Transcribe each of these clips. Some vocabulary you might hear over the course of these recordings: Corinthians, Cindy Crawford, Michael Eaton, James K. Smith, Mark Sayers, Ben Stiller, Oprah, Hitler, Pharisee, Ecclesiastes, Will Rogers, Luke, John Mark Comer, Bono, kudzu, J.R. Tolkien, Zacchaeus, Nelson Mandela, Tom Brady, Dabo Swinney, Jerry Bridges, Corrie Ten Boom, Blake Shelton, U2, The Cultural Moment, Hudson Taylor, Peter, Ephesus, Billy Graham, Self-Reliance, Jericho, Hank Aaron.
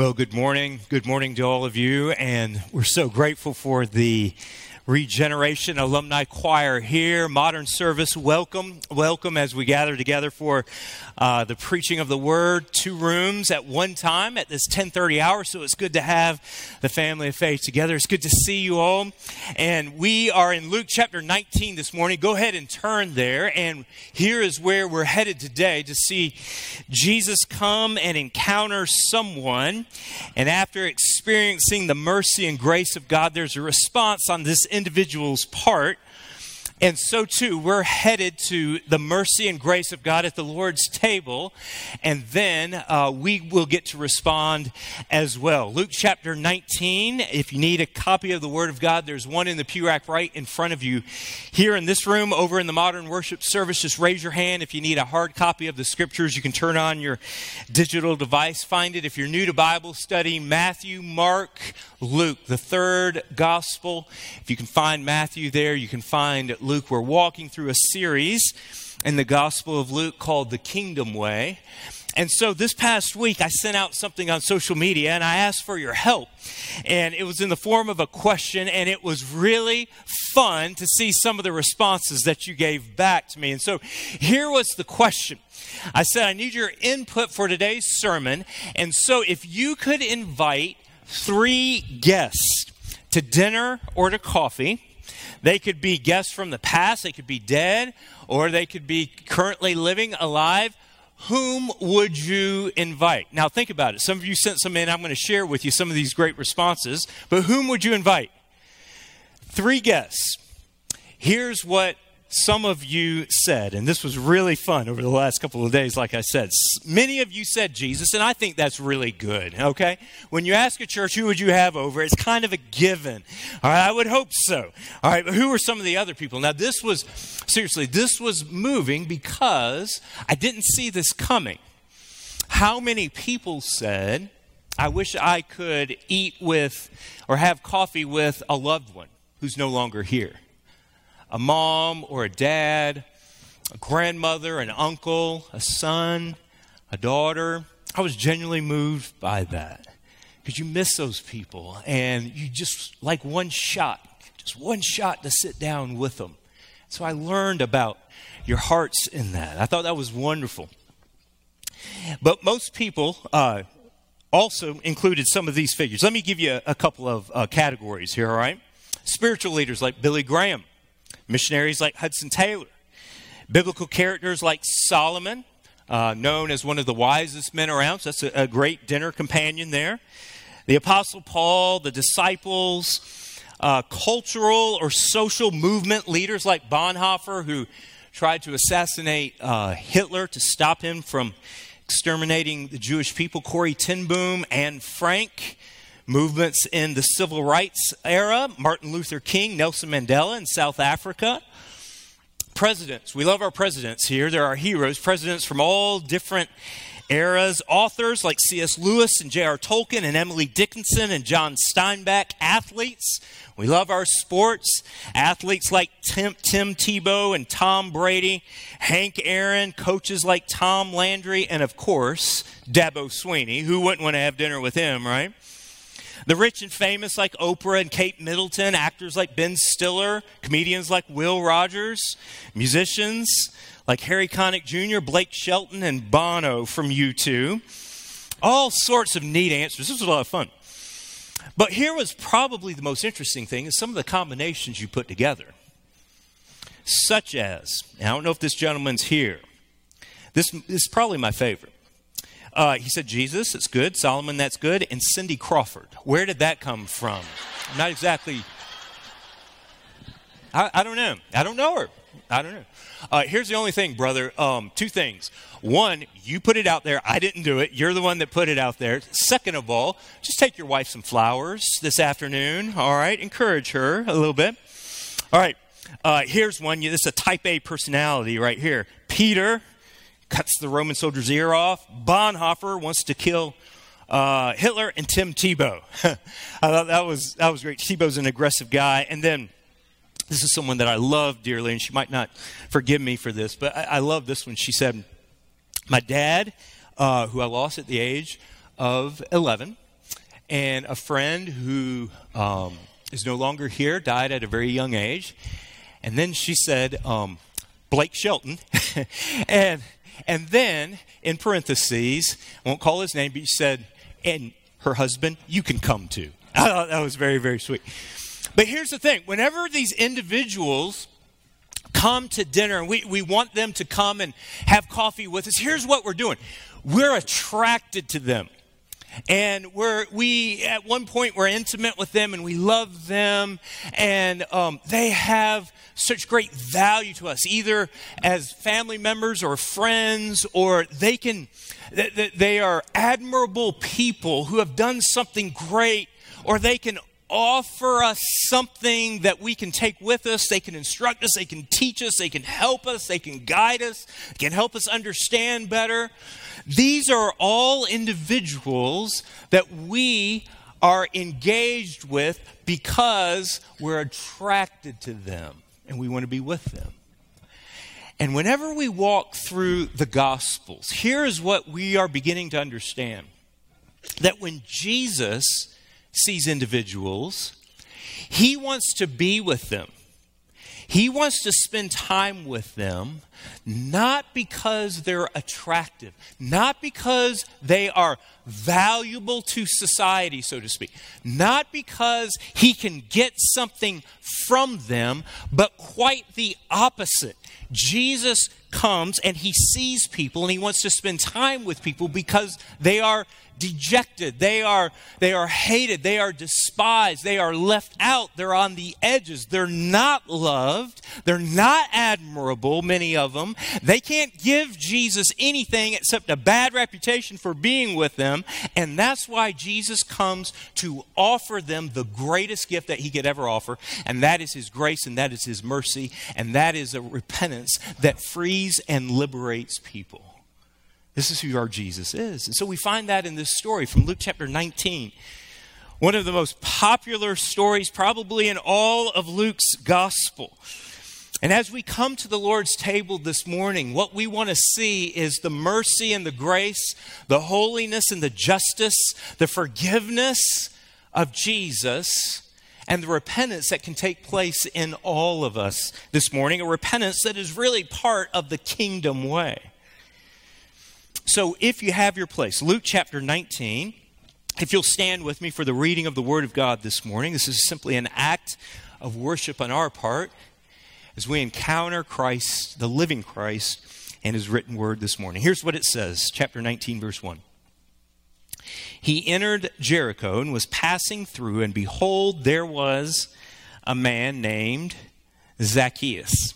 Well, good morning. Good morning to all of you. And we're so grateful for the Regeneration Alumni Choir here. Modern service, welcome. Welcome as we gather together for the preaching of the Word. Two rooms at one time at this 10:30 hour, so it's good to have the family of faith together. It's good to see you all. And we are in Luke chapter 19 this morning. Go ahead and turn there. And here is where we're headed today to see Jesus come and encounter someone. And after experiencing the mercy and grace of God, there's a response on this individual's part, and so too we're headed to the mercy and grace of God at the Lord's table, and then we will get to respond as well. Luke chapter 19, if you need a copy of the Word of God, there's one in the pew rack right in front of you. Here in this room, over in the modern worship service, just raise your hand. If you need a hard copy of the Scriptures, you can turn on your digital device, find it. If you're new to Bible study, Matthew, Mark, Luke, the third gospel. If you can find Matthew there, you can find Luke. We're walking through a series in the Gospel of Luke called The Kingdom Way. And so this past week, I sent out something on social media, and I asked for your help. And it was in the form of a question, and it was really fun to see some of the responses that you gave back to me. And so here was the question. I said, I need your input for today's sermon. And so if you could invite 3 guests to dinner or to coffee, they could be guests from the past, they could be dead, or they could be currently living, alive. Whom would you invite? Now think about it. Some of you sent some in. I'm going to share with you some of these great responses. But whom would you invite? 3 guests. Here's what some of you said, and this was really fun over the last couple of days, like I said. Many of you said Jesus, and I think that's really good, okay? When you ask a church, who would you have over, it's kind of a given. All right, I would hope so. All right, but who were some of the other people? Now, this was, seriously, this was moving because I didn't see this coming. How many people said, I wish I could eat with or have coffee with a loved one who's no longer here? A mom or a dad, a grandmother, an uncle, a son, a daughter. I was genuinely moved by that because you miss those people, and you just like one shot to sit down with them. So I learned about your hearts in that. I thought that was wonderful. But most people also included some of these figures. Let me give you a couple of categories here, all right? Spiritual leaders like Billy Graham. Missionaries like Hudson Taylor, biblical characters like Solomon, known as one of the wisest men around, so that's a great dinner companion there. The Apostle Paul, the disciples, cultural or social movement leaders like Bonhoeffer, who tried to assassinate Hitler to stop him from exterminating the Jewish people, Corrie Ten Boom, and Frank. Movements in the civil rights era, Martin Luther King, Nelson Mandela in South Africa. Presidents, we love our presidents here. They're our heroes. Presidents from all different eras. Authors like C.S. Lewis and J.R. Tolkien and Emily Dickinson and John Steinbeck. Athletes, we love our sports. Athletes like Tim Tebow and Tom Brady, Hank Aaron, coaches like Tom Landry, and of course, Dabo Swinney. Who wouldn't want to have dinner with him, right? The rich and famous like Oprah and Kate Middleton, actors like Ben Stiller, comedians like Will Rogers, musicians like Harry Connick Jr., Blake Shelton, and Bono from U2. All sorts of neat answers. This was a lot of fun. But here was probably the most interesting thing is some of the combinations you put together. Such as, and I don't know if this gentleman's here. This is probably my favorite. He said, Jesus, it's good. Solomon, that's good. And Cindy Crawford. Where did that come from? I'm not exactly. I don't know. I don't know her. I don't know. Here's the only thing, brother. 2 things. 1, you put it out there. I didn't do it. You're the one that put it out there. Second of all, just take your wife some flowers this afternoon. All right. Encourage her a little bit. All right. Here's one. This is a type A personality right here. Peter. Cuts the Roman soldier's ear off. Bonhoeffer wants to kill Hitler, and Tim Tebow. I thought that was great. Tebow's an aggressive guy. And then this is someone that I love dearly, and she might not forgive me for this, but I love this one. She said, my dad, who I lost at the age of 11, and a friend who is no longer here, died at a very young age. And then she said, Blake Shelton. and then, in parentheses, I won't call his name, but she said, and her husband, you can come too. I thought that was very, very sweet. But here's the thing. Whenever these individuals come to dinner and we want them to come and have coffee with us, here's what we're doing. We're attracted to them. And we at one point, we're intimate with them and we love them. And they have such great value to us, either as family members or friends, or they are admirable people who have done something great, or they can offer us something that we can take with us. They can instruct us, they can teach us, they can help us, they can guide us, they can help us understand better. These are all individuals that we are engaged with because we're attracted to them and we want to be with them. And whenever we walk through the Gospels, here is what we are beginning to understand. That when Jesus sees individuals, he wants to be with them. He wants to spend time with them, not because they're attractive, not because they are valuable to society, so to speak, not because he can get something from them, but quite the opposite. Jesus comes and he sees people and he wants to spend time with people because they are dejected, they are hated, they are despised, they are left out, they're on the edges, they're not loved, they're not admirable, many of them. They can't give Jesus anything except a bad reputation for being with them, and that's why Jesus comes to offer them the greatest gift that he could ever offer, and that is his grace, and that is his mercy, and that is a repentance that frees and liberates people. This is who our Jesus is. And so we find that in this story from Luke chapter 19. One of the most popular stories probably in all of Luke's gospel. And as we come to the Lord's table this morning, what we want to see is the mercy and the grace, the holiness and the justice, the forgiveness of Jesus, and the repentance that can take place in all of us this morning, a repentance that is really part of the kingdom way. So if you have your place, Luke chapter 19, if you'll stand with me for the reading of the Word of God this morning, this is simply an act of worship on our part as we encounter Christ, the living Christ, and his written Word this morning. Here's what it says, chapter 19, verse 1. He entered Jericho and was passing through, and behold, there was a man named Zacchaeus.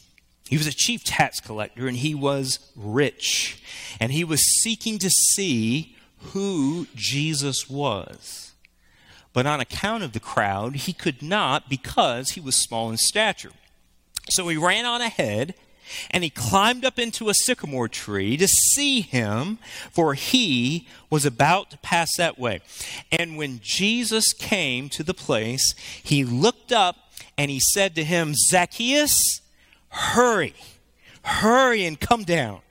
He was a chief tax collector, and he was rich, and he was seeking to see who Jesus was. But on account of the crowd, he could not because he was small in stature. So he ran on ahead, and he climbed up into a sycamore tree to see him, for he was about to pass that way. And when Jesus came to the place, he looked up, and he said to him, Zacchaeus, Hurry and come down,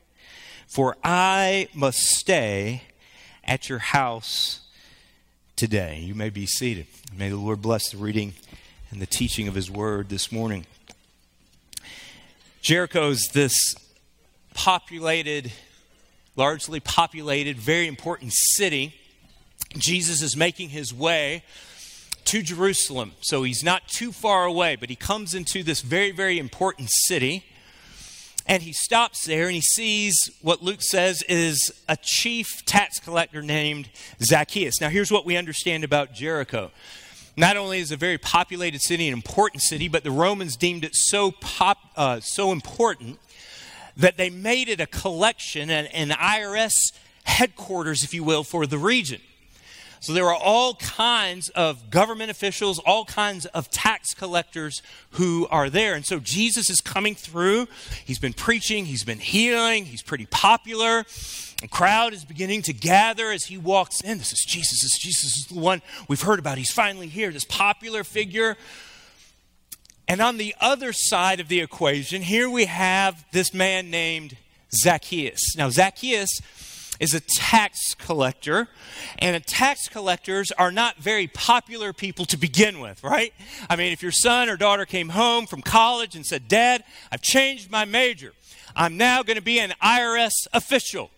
for I must stay at your house today. You may be seated. May the Lord bless the reading and the teaching of his word this morning. Jericho is this largely populated, very important city. Jesus is making his way to Jerusalem, so he's not too far away, but he comes into this very, very important city, and he stops there, and he sees what Luke says is a chief tax collector named Zacchaeus. Now, here's what we understand about Jericho. Not only is it a very populated city, an important city, but the Romans deemed it so important that they made it a collection, an IRS headquarters, if you will, for the region. So there are all kinds of government officials, all kinds of tax collectors who are there. And so Jesus is coming through. He's been preaching. He's been healing. He's pretty popular. The crowd is beginning to gather as he walks in. This is Jesus. Jesus is the one we've heard about. He's finally here, this popular figure. And on the other side of the equation, here we have this man named Zacchaeus. Now, Zacchaeus is a tax collector, and tax collectors are not very popular people to begin with, right? I mean, if your son or daughter came home from college and said, "Dad, I've changed my major. I'm now going to be an IRS official,"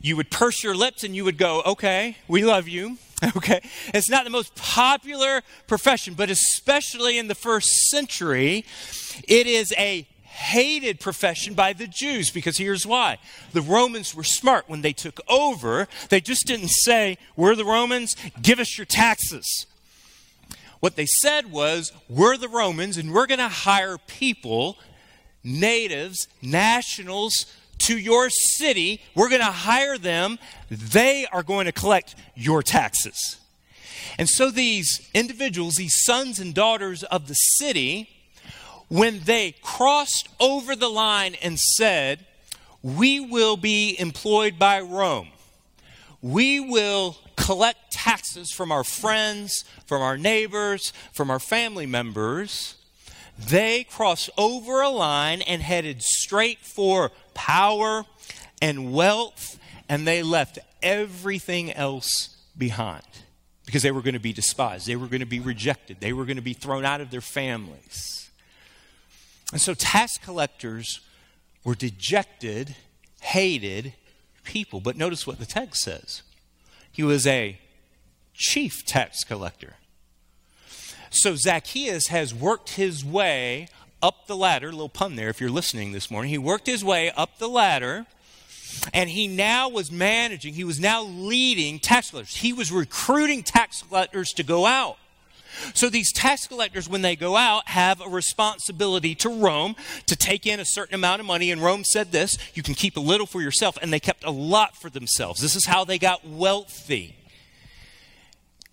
you would purse your lips and you would go, "Okay, we love you." Okay, it's not the most popular profession, but especially in the first century, it is a hated profession by the Jews, because here's why. The Romans were smart when they took over. They just didn't say, "We're the Romans, give us your taxes." What they said was, "We're the Romans, and we're going to hire people, natives, nationals, to your city. We're going to hire them. They are going to collect your taxes." And so these individuals, these sons and daughters of the city, when they crossed over the line and said, "We will be employed by Rome. We will collect taxes from our friends, from our neighbors, from our family members," they crossed over a line and headed straight for power and wealth, and they left everything else behind because they were going to be despised. They were going to be rejected. They were going to be thrown out of their families. And so tax collectors were dejected, hated people. But notice what the text says. He was a chief tax collector. So Zacchaeus has worked his way up the ladder, little pun there if you're listening this morning. He worked his way up the ladder, and he now was managing, he was now leading tax collectors. He was recruiting tax collectors to go out. So these tax collectors, when they go out, have a responsibility to Rome to take in a certain amount of money. And Rome said this, "You can keep a little for yourself," and they kept a lot for themselves. This is how they got wealthy.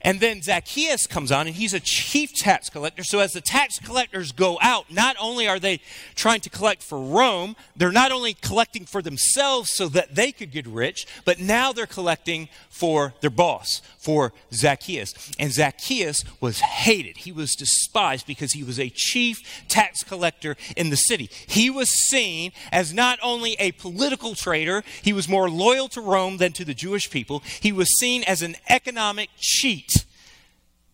And then Zacchaeus comes on, and he's a chief tax collector. So as the tax collectors go out, not only are they trying to collect for Rome, they're not only collecting for themselves so that they could get rich, but now they're collecting for their boss, for Zacchaeus. And Zacchaeus was hated. He was despised because he was a chief tax collector in the city. He was seen as not only a political traitor, he was more loyal to Rome than to the Jewish people. He was seen as an economic cheat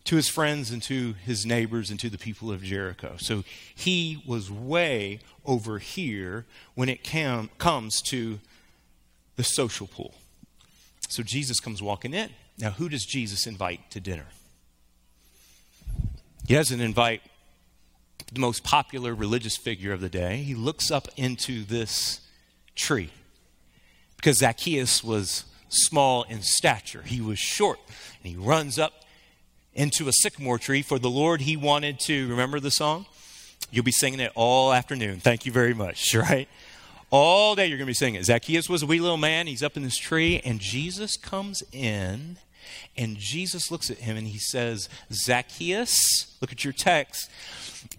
to his friends and to his neighbors and to the people of Jericho. So he was way over here when it comes to the social pool. So Jesus comes walking in. Now, who does Jesus invite to dinner? He doesn't invite the most popular religious figure of the day. He looks up into this tree because Zacchaeus was small in stature. He was short, and he runs up into a sycamore tree, for the Lord he wanted to, remember the song? You'll be singing it all afternoon. Thank you very much, right? All day you're going to be singing it. Zacchaeus was a wee little man. He's up in this tree, and Jesus comes in, and Jesus looks at him, and he says, "Zacchaeus," look at your text,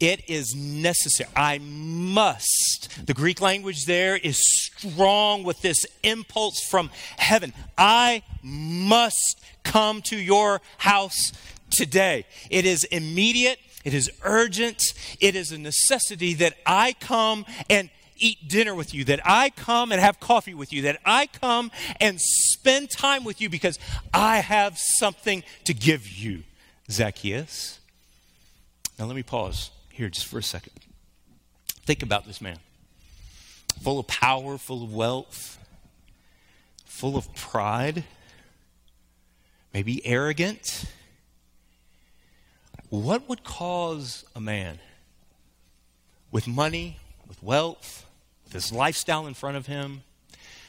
"it is necessary. I must." The Greek language there is strong with this impulse from heaven. "I must come to your house today." It is immediate. It is urgent. It is a necessity that I come and eat dinner with you, that I come and have coffee with you, that I come and spend time with you, because I have something to give you, Zacchaeus. Now let me pause here just for a second. Think about this man. Full of power, full of wealth, full of pride, maybe arrogant. What would cause a man with money, with wealth, with his lifestyle in front of him,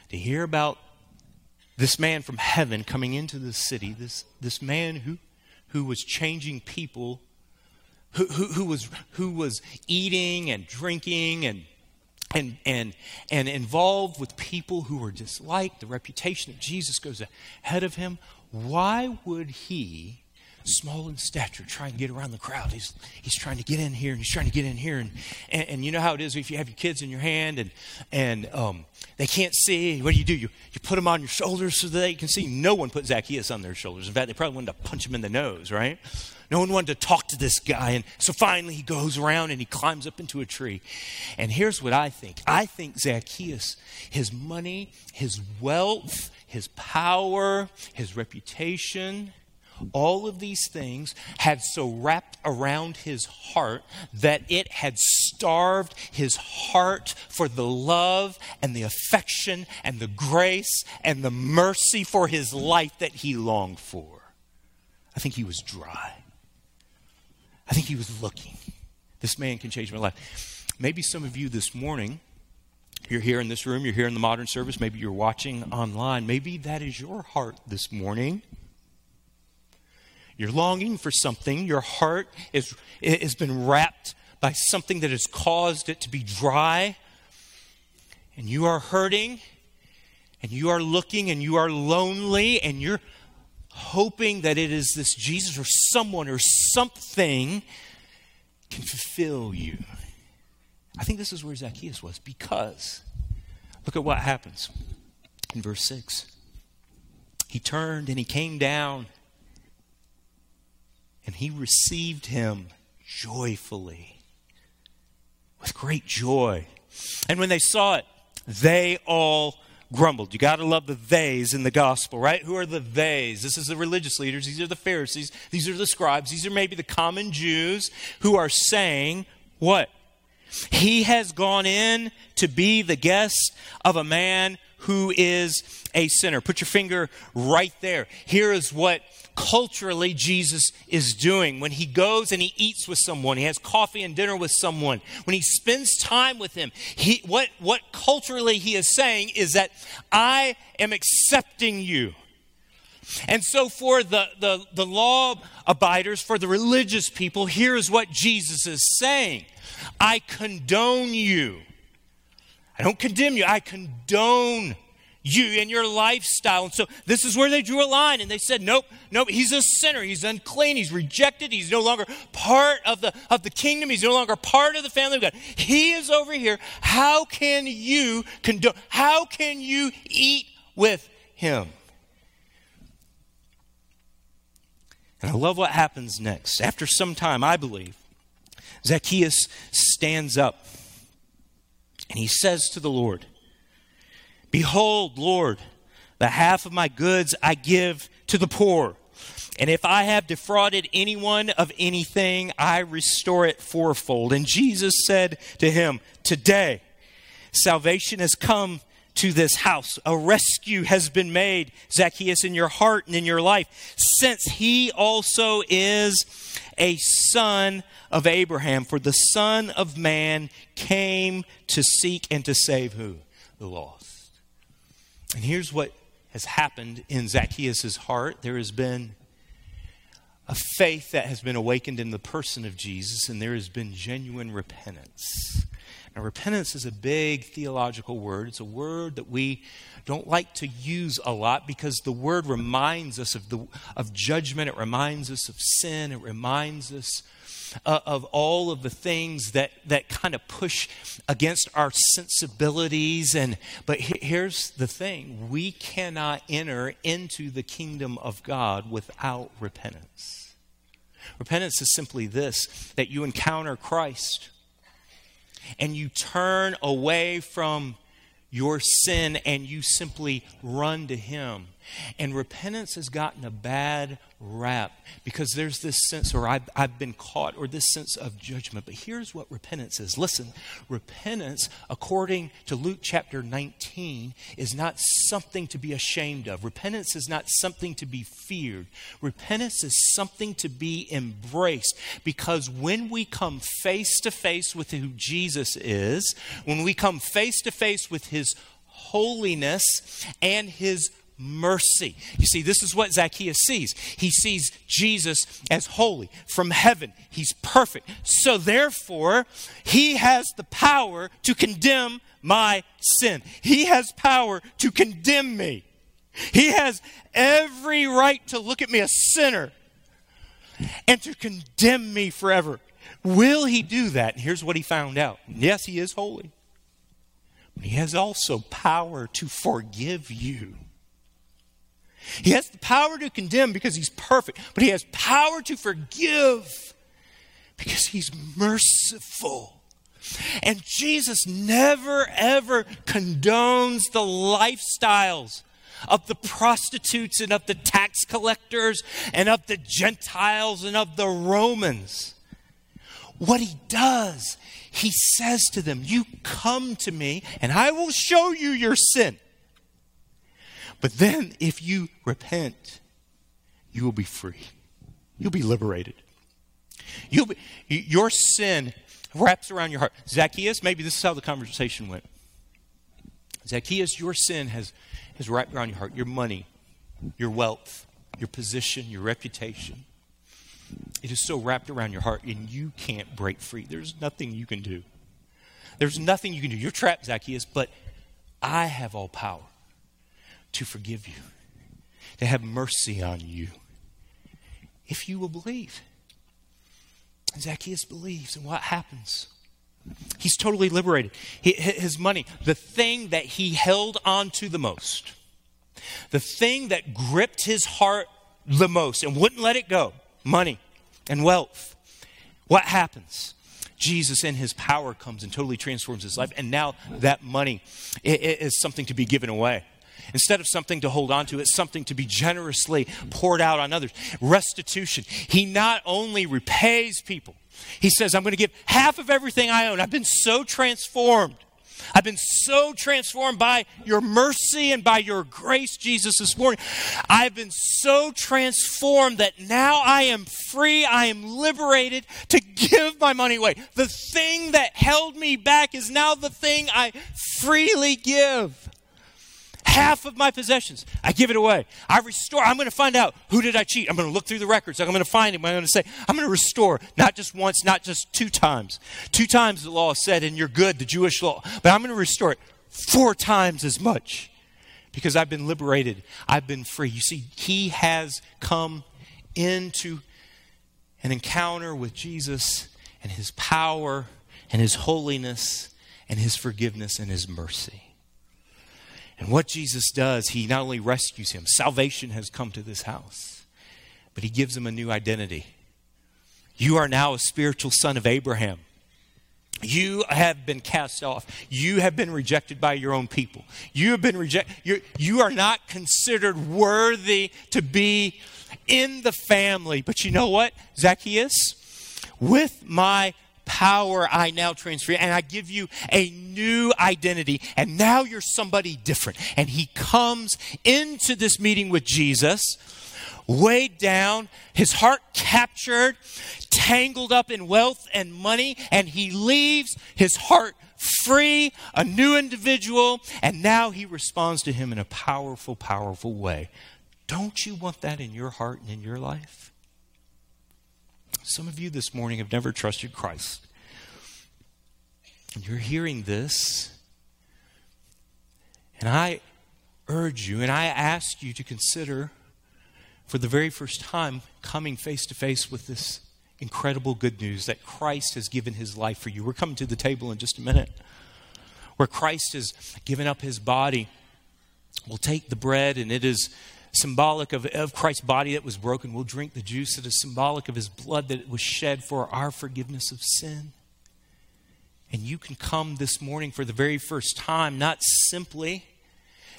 to hear about this man from heaven coming into this city, this man who was changing people, who was eating and drinking and involved with people who were disliked? The reputation of Jesus goes ahead of him. Why would he, small in stature, trying to get around the crowd? He's trying to get in here, and he's trying to get in here. And you know how it is if you have your kids in your hand and they can't see. What do? You put them on your shoulders so that they can see. No one put Zacchaeus on their shoulders. In fact, they probably wanted to punch him in the nose, right? No one wanted to talk to this guy. And so finally he goes around and he climbs up into a tree. And here's what I think. I think Zacchaeus, his money, his wealth, his power, his reputation, all of these things had so wrapped around his heart that it had starved his heart for the love and the affection and the grace and the mercy for his life that he longed for. I think he was dry. I think he was looking. This man can change my life. Maybe some of you this morning, you're here in this room, you're here in the modern service, maybe you're watching online. Maybe that is your heart this morning. You're longing for something. Your heart has been wrapped by something that has caused it to be dry. And you are hurting, and you are looking, and you are lonely, and you're hoping that it is this Jesus or someone or something can fulfill you. I think this is where Zacchaeus was, because look at what happens in verse 6. He turned and he came down. And he received him joyfully, with great joy. And when they saw it, they all grumbled. You got to love the theys in the gospel, right? Who are the theys? This is the religious leaders. These are the Pharisees. These are the scribes. These are maybe the common Jews who are saying, what? He has gone in to be the guest of a man who is a sinner. Put your finger right there. Here is what culturally Jesus is doing. When he goes and he eats with someone, he has coffee and dinner with someone, when he spends time with him, what culturally he is saying is that I am accepting you. And so for the law abiders, for the religious people, here is what Jesus is saying. I condone you. I don't condemn you. I condone you and your lifestyle. And so this is where they drew a line, and they said, nope, he's a sinner. He's unclean. He's rejected. He's no longer part of the kingdom. He's no longer part of the family of God. He is over here. How can you condone? How can you eat with him? And I love what happens next. After some time, I believe, Zacchaeus stands up and he says to the Lord, "Behold, Lord, the half of my goods I give to the poor. And if I have defrauded anyone of anything, I restore it fourfold." And Jesus said to him, "Today, salvation has come to this house." A rescue has been made, Zacchaeus, in your heart and in your life, since he also is a son of Abraham. For the Son of Man came to seek and to save who? The lost. And here's what has happened in Zacchaeus' heart. There has been a faith that has been awakened in the person of Jesus, and there has been genuine repentance. Now, repentance is a big theological word. It's a word that we don't like to use a lot because the word reminds us of judgment. It reminds us of sin. It reminds us of all of the things that kind of push against our sensibilities. But here's the thing. We cannot enter into the kingdom of God without repentance. Repentance is simply this, that you encounter Christ and you turn away from your sin and you simply run to him. And repentance has gotten a bad rap because there's this sense, or I've been caught, or this sense of judgment. But here's what repentance is. Listen, repentance, according to Luke chapter 19, is not something to be ashamed of. Repentance is not something to be feared. Repentance is something to be embraced, because when we come face to face with who Jesus is, when we come face to face with his holiness and his mercy. You see, this is what Zacchaeus sees. He sees Jesus as holy from heaven. He's perfect. So therefore, he has the power to condemn my sin. He has power to condemn me. He has every right to look at me, a sinner, and to condemn me forever. Will he do that? And here's what he found out. Yes, he is holy. But he has also power to forgive you. He has the power to condemn because he's perfect, but he has power to forgive because he's merciful. And Jesus never, ever condones the lifestyles of the prostitutes and of the tax collectors and of the Gentiles and of the Romans. What he does, he says to them, you come to me and I will show you your sin. But then if you repent, you will be free. You'll be liberated. Your sin wraps around your heart. Zacchaeus, maybe this is how the conversation went. Zacchaeus, your sin has wrapped around your heart. Your money, your wealth, your position, your reputation. It is so wrapped around your heart and you can't break free. There's nothing you can do. There's nothing you can do. You're trapped, Zacchaeus, but I have all power to forgive you, to have mercy on you, if you will believe. And Zacchaeus believes, and what happens? He's totally liberated. His money, the thing that he held on to the most, the thing that gripped his heart the most and wouldn't let it go, money and wealth. What happens? Jesus in his power comes and totally transforms his life. And now that money is something to be given away. Instead of something to hold on to, it's something to be generously poured out on others. Restitution. He not only repays people, he says, I'm going to give half of everything I own. I've been so transformed. I've been so transformed by your mercy and by your grace, Jesus, this morning. I've been so transformed that now I am free. I am liberated to give my money away. The thing that held me back is now the thing I freely give. Half of my possessions, I give it away. I restore. I'm going to find out, who did I cheat? I'm going to look through the records. I'm going to find him. I'm going to say, I'm going to restore, not just once, not just two times. Two times the law said, and you're good, the Jewish law. But I'm going to restore it 4 times as much because I've been liberated. I've been free. You see, he has come into an encounter with Jesus and his power and his holiness and his forgiveness and his mercy. And what Jesus does, he not only rescues him, salvation has come to this house, but he gives him a new identity. You are now a spiritual son of Abraham. You have been cast off. You have been rejected by your own people. You have been rejected. You are not considered worthy to be in the family. But you know what, Zacchaeus? With my power I now transfer, and I give you a new identity, and now you're somebody different. And he comes into this meeting with Jesus, weighed down, his heart captured, tangled up in wealth and money, and he leaves his heart free, a new individual, and now he responds to him in a powerful, powerful way. Don't you want that in your heart and in your life? Some of you this morning have never trusted Christ. And you're hearing this. And I urge you and I ask you to consider for the very first time coming face to face with this incredible good news that Christ has given his life for you. We're coming to the table in just a minute where Christ has given up his body. We'll take the bread, and it is symbolic of Christ's body that was broken. We'll drink the juice that is symbolic of his blood that was shed for our forgiveness of sin. And you can come this morning for the very first time, not simply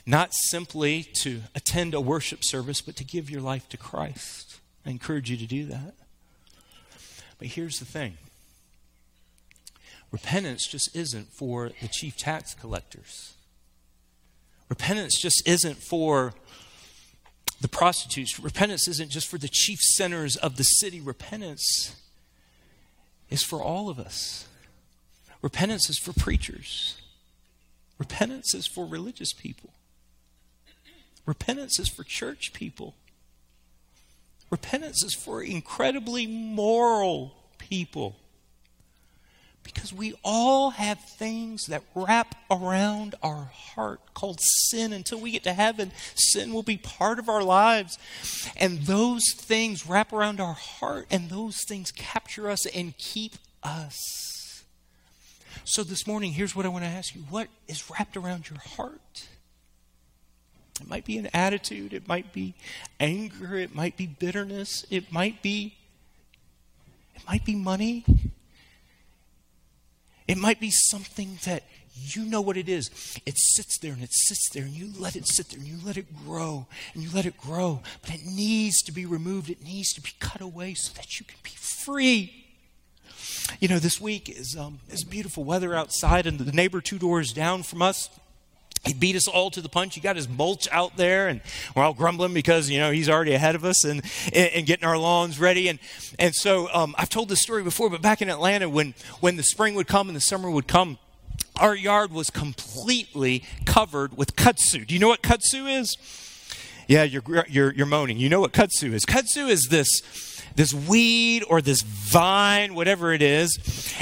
to attend a worship service, but to give your life to Christ. I encourage you to do that. But here's the thing. Repentance just isn't for the chief tax collectors. Repentance just isn't for the prostitutes. Repentance isn't just for the chief sinners of the city. Repentance is for all of us. Repentance is for preachers. Repentance is for religious people. Repentance is for church people. Repentance is for incredibly moral people. Because we all have things that wrap around our heart called sin. Until we get to heaven, sin will be part of our lives. And those things wrap around our heart, and those things capture us and keep us. So this morning, here's what I want to ask you. What is wrapped around your heart? It might be an attitude. It might be anger. It might be bitterness. It might be money. It might be something that You know what it is. It sits there and it sits there, and you let it sit there, and you let it grow, and you let it grow. But it needs to be removed. It needs to be cut away so that you can be free. You know, this week is beautiful weather outside, and the neighbor two doors down from us, he beat us all to the punch. He got his mulch out there, and we're all grumbling because, you know, he's already ahead of us and getting our lawns ready. And so I've told this story before, but back in Atlanta, when the spring would come and the summer would come, our yard was completely covered with kudzu. Do you know what kudzu is? Yeah, you're moaning. You know what kudzu is. Kudzu is this weed or this vine, whatever it is.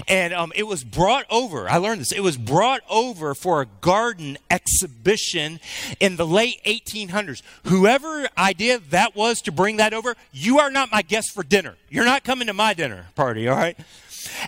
And it was brought over. I learned this. It was brought over for a garden exhibition in the late 1800s. Whoever idea that was to bring that over, you are not my guest for dinner. You're not coming to my dinner party, all right?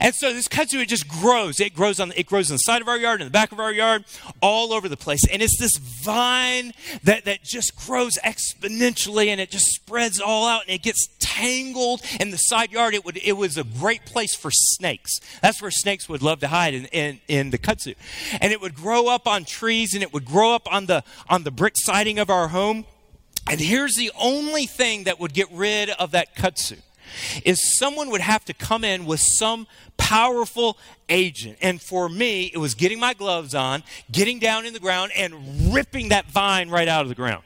And so this kudzu, it just grows. It grows on the side of our yard, in the back of our yard, all over the place. And it's this vine that just grows exponentially, and it just spreads all out, and it gets tangled in the side yard. It was a great place for snakes. That's where snakes would love to hide in the kudzu. And it would grow up on trees, and it would grow up on the brick siding of our home. And here's the only thing that would get rid of that kudzu. Is someone would have to come in with some powerful agent. And for me, it was getting my gloves on, getting down in the ground, and ripping that vine right out of the ground.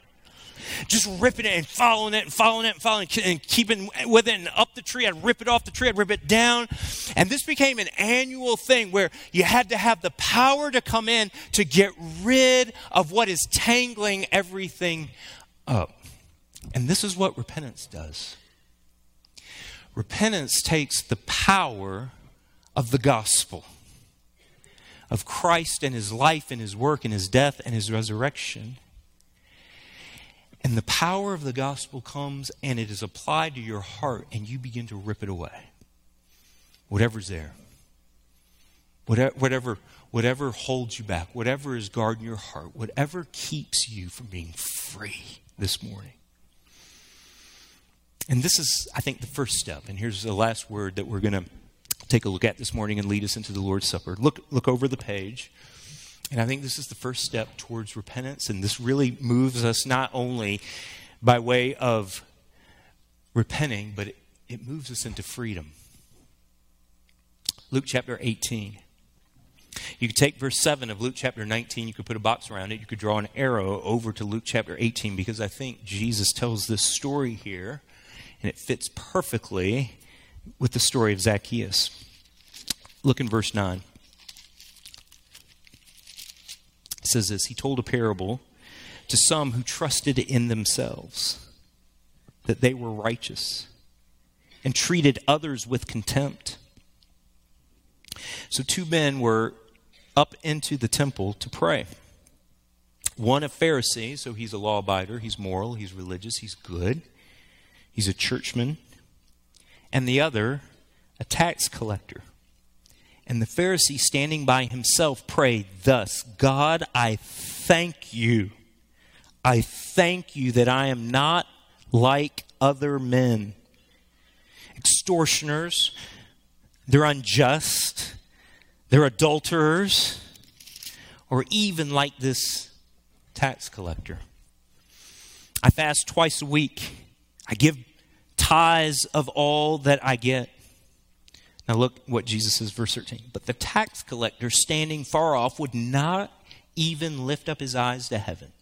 Just ripping it and following it and following it and following it and keeping with it and up the tree. I'd rip it off the tree. I'd rip it down. And this became an annual thing where you had to have the power to come in to get rid of what is tangling everything up. And this is what repentance does. Repentance takes the power of the gospel, of Christ and his life and his work and his death and his resurrection. And the power of the gospel comes and it is applied to your heart, and you begin to rip it away. Whatever's there, whatever holds you back, whatever is guarding your heart, whatever keeps you from being free this morning. And this is, I think, the first step. And here's the last word that we're going to take a look at this morning and lead us into the Lord's Supper. Look over the page. And I think this is the first step towards repentance. And this really moves us not only by way of repenting, but it moves us into freedom. Luke chapter 18. You could take verse 7 of Luke chapter 19, you could put a box around it, you could draw an arrow over to Luke chapter 18, because I think Jesus tells this story here. And it fits perfectly with the story of Zacchaeus. Look in verse 9. It says this, he told a parable to some who trusted in themselves that they were righteous and treated others with contempt. So 2 men were up into the temple to pray. One a Pharisee, so he's a law abider, he's moral, he's religious, he's good. He's a churchman, and the other, a tax collector. And the Pharisee, standing by himself, prayed thus, God, I thank you. I thank you that I am not like other men. Extortioners, they're unjust, they're adulterers, or even like this tax collector. I fast twice a week. I give tithes of all that I get. Now look what Jesus says, verse 13. But the tax collector, standing far off, would not even lift up his eyes to heaven.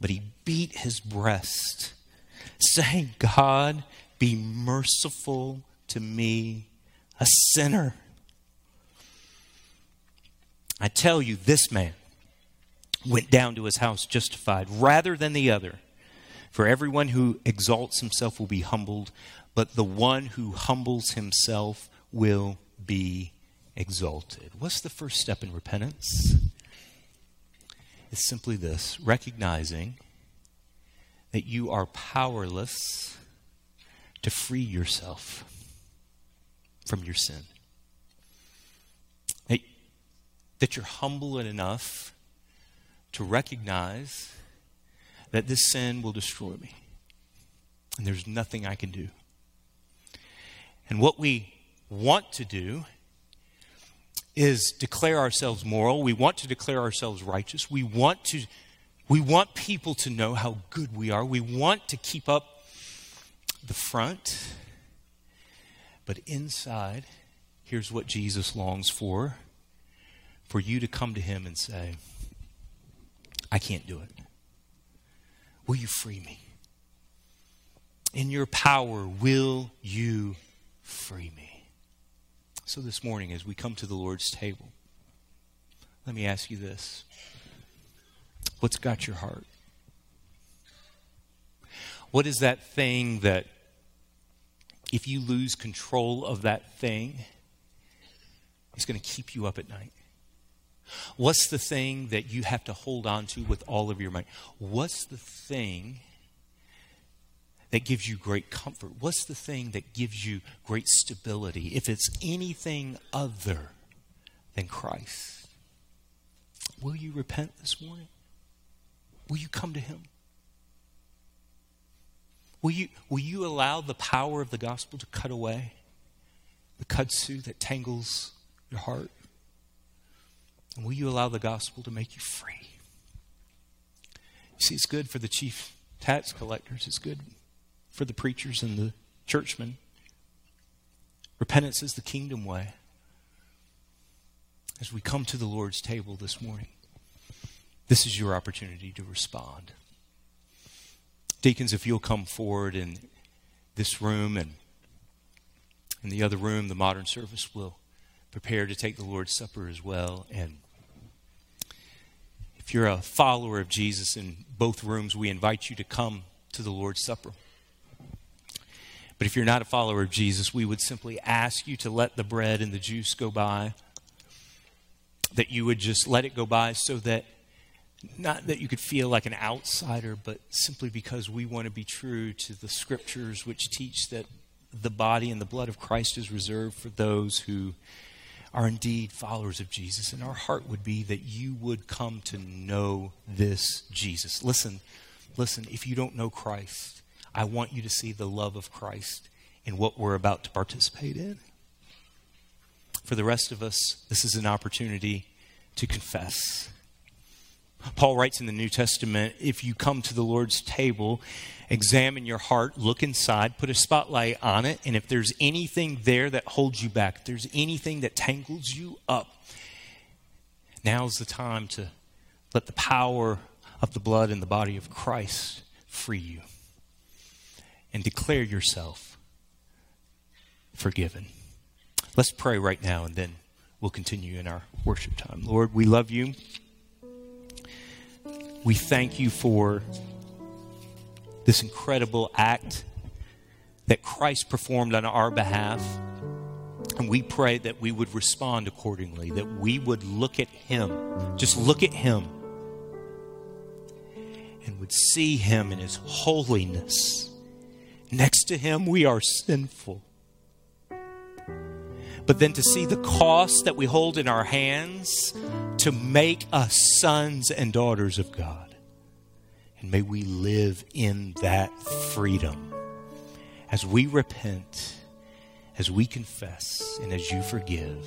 But he beat his breast, saying, God, be merciful to me, a sinner. I tell you, this man went down to his house justified rather than the other. For everyone who exalts himself will be humbled, but the one who humbles himself will be exalted. What's the first step in repentance? It's simply this, recognizing that you are powerless to free yourself from your sin. That you're humble enough to recognize that this sin will destroy me. And there's nothing I can do. And what we want to do is declare ourselves moral. We want to declare ourselves righteous. We want people to know how good we are. We want to keep up the front. But inside, here's what Jesus longs for you to come to him and say, I can't do it. Will you free me? In your power, will you free me? So this morning, as we come to the Lord's table, let me ask you this. What's got your heart? What is that thing that, if you lose control of that thing, it's going to keep you up at night? What's the thing that you have to hold on to with all of your might? What's the thing that gives you great comfort? What's the thing that gives you great stability? If it's anything other than Christ, will you repent this morning? Will you come to him? Will you allow the power of the gospel to cut away the kudzu that tangles your heart? And will you allow the gospel to make you free? You see, it's good for the chief tax collectors. It's good for the preachers and the churchmen. Repentance is the kingdom way. As we come to the Lord's table this morning, this is your opportunity to respond. Deacons, if you'll come forward in this room and in the other room, the modern service will prepare to take the Lord's Supper as well. And if you're a follower of Jesus in both rooms, we invite you to come to the Lord's Supper. But if you're not a follower of Jesus, we would simply ask you to let the bread and the juice go by, that you would just let it go by so that not that you could feel like an outsider, but simply because we want to be true to the scriptures, which teach that the body and the blood of Christ is reserved for those who are indeed followers of Jesus. And our heart would be that you would come to know this Jesus. Listen, if you don't know Christ, I want you to see the love of Christ in what we're about to participate in. For the rest of us, this is an opportunity to confess. Paul writes in the New Testament, if you come to the Lord's table, examine your heart, look inside, put a spotlight on it, and if there's anything there that holds you back, if there's anything that tangles you up, now's the time to let the power of the blood and the body of Christ free you and declare yourself forgiven. Let's pray right now, and then we'll continue in our worship time. Lord, we love you. We thank you for this incredible act that Christ performed on our behalf. And we pray that we would respond accordingly, that we would look at him, just look at him, and would see him in his holiness. Next to him, we are sinful. But then to see the cost that we hold in our hands to make us sons and daughters of God. And may we live in that freedom as we repent, as we confess, and as you forgive.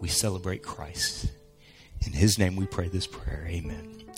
We celebrate Christ. In his name we pray this prayer. Amen.